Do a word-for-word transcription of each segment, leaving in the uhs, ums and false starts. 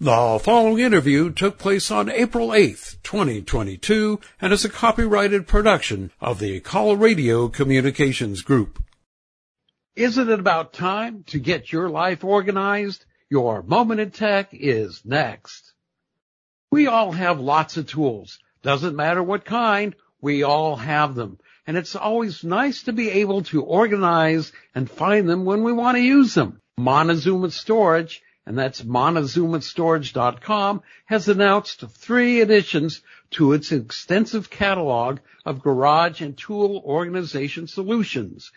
The following interview took place on April eighth, twenty twenty-two, and is a copyrighted production of the ColoRadio Radio Communications Group. Isn't it about time to get your life organized? Your Moment in Tech is next. We all have lots of tools. Doesn't matter what kind, we all have them. And it's always nice to be able to organize and find them when we want to use them. Montezuma Storage, and that's Montezuma Storage dot com, has announced three additions to its extensive catalog of garage and tool organization solutions: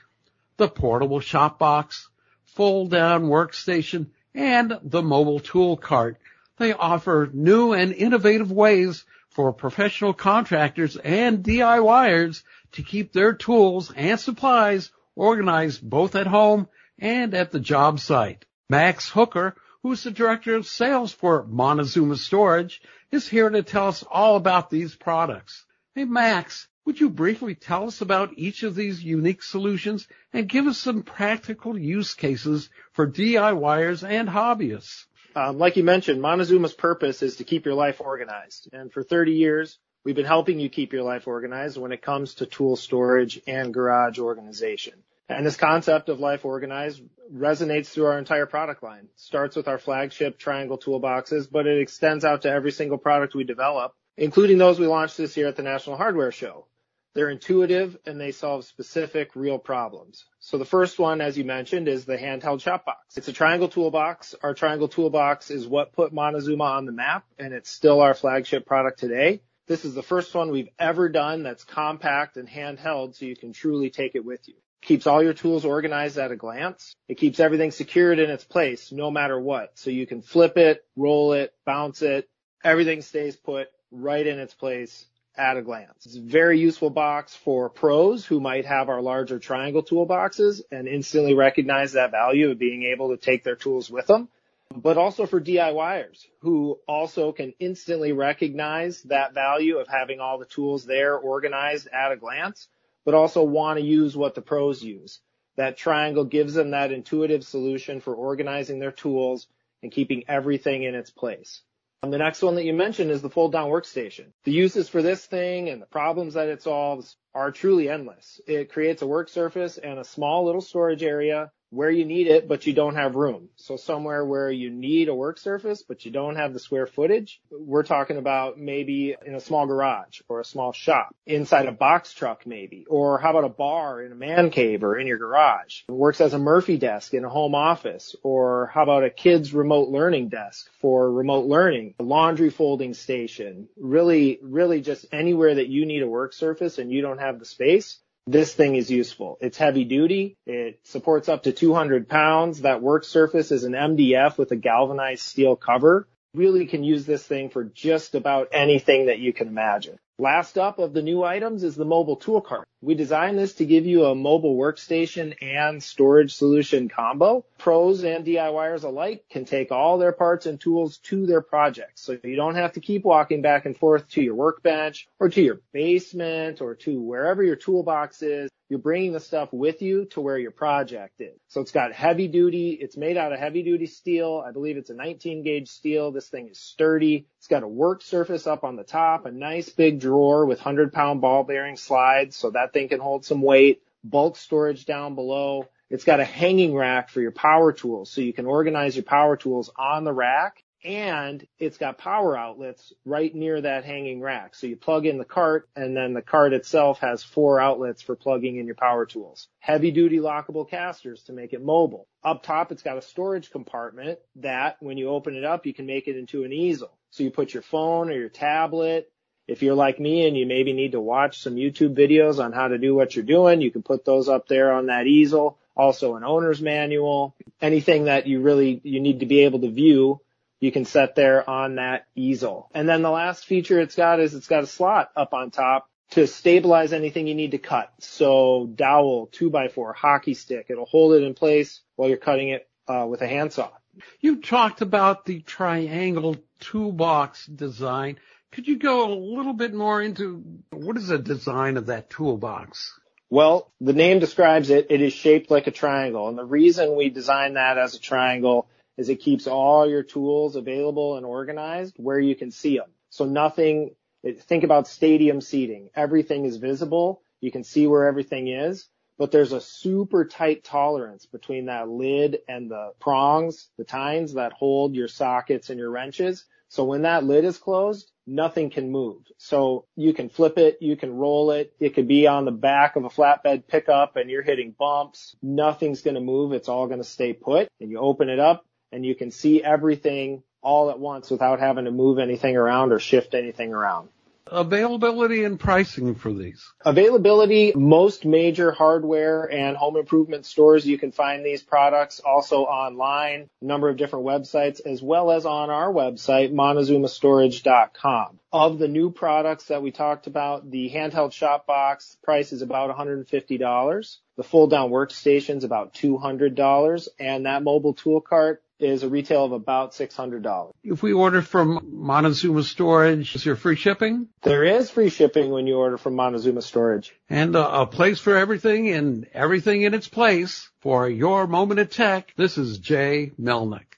the Portable ShopBox, Fold Down Workstation, and the Mobile Tool Cart. They offer new and innovative ways for professional contractors and DIYers to keep their tools and supplies organized both at home and at the job site. Max Hooker, who's the Director of Sales for Montezuma Storage, is here to tell us all about these products. Hey, Max, would you briefly tell us about each of these unique solutions and give us some practical use cases for DIYers and hobbyists? Um, like you mentioned, Montezuma's purpose is to keep your life organized. And for thirty years, we've been helping you keep your life organized when it comes to tool storage and garage organization. And this concept of life organized resonates through our entire product line. It starts with our flagship Triangle toolboxes, but it extends out to every single product we develop, including those we launched this year at the National Hardware Show. They're intuitive and they solve specific real problems. So the first one, as you mentioned, is the handheld shop box. It's a Triangle toolbox. Our Triangle toolbox is what put Montezuma on the map, and it's still our flagship product today. This is the first one we've ever done that's compact and handheld, so you can truly take it with you. It keeps all your tools organized at a glance. It keeps everything secured in its place no matter what. So you can flip it, roll it, bounce it. Everything stays put right in its place at a glance. It's a very useful box for pros who might have our larger Triangle toolboxes and instantly recognize that value of being able to take their tools with them, but also for DIYers who also can instantly recognize that value of having all the tools there organized at a glance, but also want to use what the pros use. That Triangle gives them that intuitive solution for organizing their tools and keeping everything in its place. And the next one that you mentioned is the fold-down workstation. The uses for this thing and the problems that it solves are truly endless. It creates a work surface and a small little storage area where you need it, but you don't have room. So somewhere where you need a work surface, but you don't have the square footage. We're talking about maybe in a small garage or a small shop, inside a box truck maybe, or how about a bar in a man cave or in your garage? It works as a Murphy desk in a home office, or how about a kid's remote learning desk for remote learning, a laundry folding station, really, really just anywhere that you need a work surface and you don't have the space. This thing is useful. It's heavy duty. It supports up to two hundred pounds. That work surface is an M D F with a galvanized steel cover. Really can use this thing for just about anything that you can imagine. Last up of the new items is the mobile tool cart. We designed this to give you a mobile workstation and storage solution combo. Pros and DIYers alike can take all their parts and tools to their projects, so you don't have to keep walking back and forth to your workbench or to your basement or to wherever your toolbox is. You're bringing the stuff with you to where your project is. So it's got heavy duty. It's made out of heavy duty steel. I believe it's a nineteen gauge steel. This thing is sturdy. It's got a work surface up on the top, a nice big drawer with one hundred pound ball bearing slides, so that thing can hold some weight, bulk storage down below. It's got a hanging rack for your power tools, so you can organize your power tools on the rack. And it's got power outlets right near that hanging rack. So you plug in the cart, and then the cart itself has four outlets for plugging in your power tools. Heavy-duty lockable casters to make it mobile. Up top, it's got a storage compartment that, when you open it up, you can make it into an easel. So you put your phone or your tablet. If you're like me and you maybe need to watch some YouTube videos on how to do what you're doing, you can put those up there on that easel. Also an owner's manual. Anything that you really you need to be able to view, you can set there on that easel. And then the last feature it's got is it's got a slot up on top to stabilize anything you need to cut. So dowel, two by four, hockey stick. It'll hold it in place while you're cutting it uh, with a handsaw. You talked about the Triangle toolbox design. Could you go a little bit more into what is the design of that toolbox? Well, the name describes it. It is shaped like a triangle. And the reason we designed that as a triangle is it keeps all your tools available and organized where you can see them. So nothing, think about stadium seating. Everything is visible. You can see where everything is, but there's a super tight tolerance between that lid and the prongs, the tines that hold your sockets and your wrenches. So when that lid is closed, nothing can move. So you can flip it, you can roll it. It could be on the back of a flatbed pickup and you're hitting bumps. Nothing's going to move. It's all going to stay put. And you open it up and you can see everything all at once without having to move anything around or shift anything around. Availability and pricing for these. Availability, most major hardware and home improvement stores, you can find these products also online, a number of different websites, as well as on our website, Montezuma Storage dot com. Of the new products that we talked about, the handheld shop box price is about one hundred fifty dollars. The fold down workstation is about two hundred dollars. And that mobile tool cart is a retail of about six hundred dollars. If we order from Montezuma Storage, is there free shipping? There is free shipping when you order from Montezuma Storage. And a, a place for everything and everything in its place. For Your Moment in Tech, this is Jay Melnick.